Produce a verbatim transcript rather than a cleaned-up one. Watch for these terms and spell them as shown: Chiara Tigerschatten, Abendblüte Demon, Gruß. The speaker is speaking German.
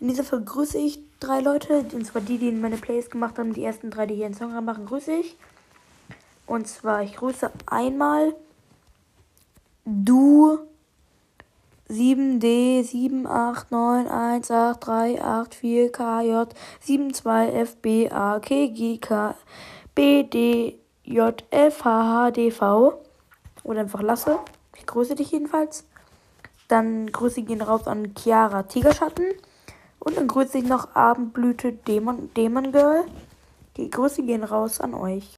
In dieser Folge grüße ich drei Leute, und zwar die, die in meine Plays gemacht haben, die ersten drei, die hier einen Song machen, grüße ich. Und zwar, ich grüße einmal du sieben D sieben acht neun eins acht drei acht vier K J sieben zwei F B A K G K B D J F H H D V oder einfach Lasse. Ich grüße dich jedenfalls. Dann Grüße gehen raus an Chiara Tigerschatten. Und dann grüße ich noch Abendblüte Demon, Demon Girl. Die Grüße gehen raus an euch.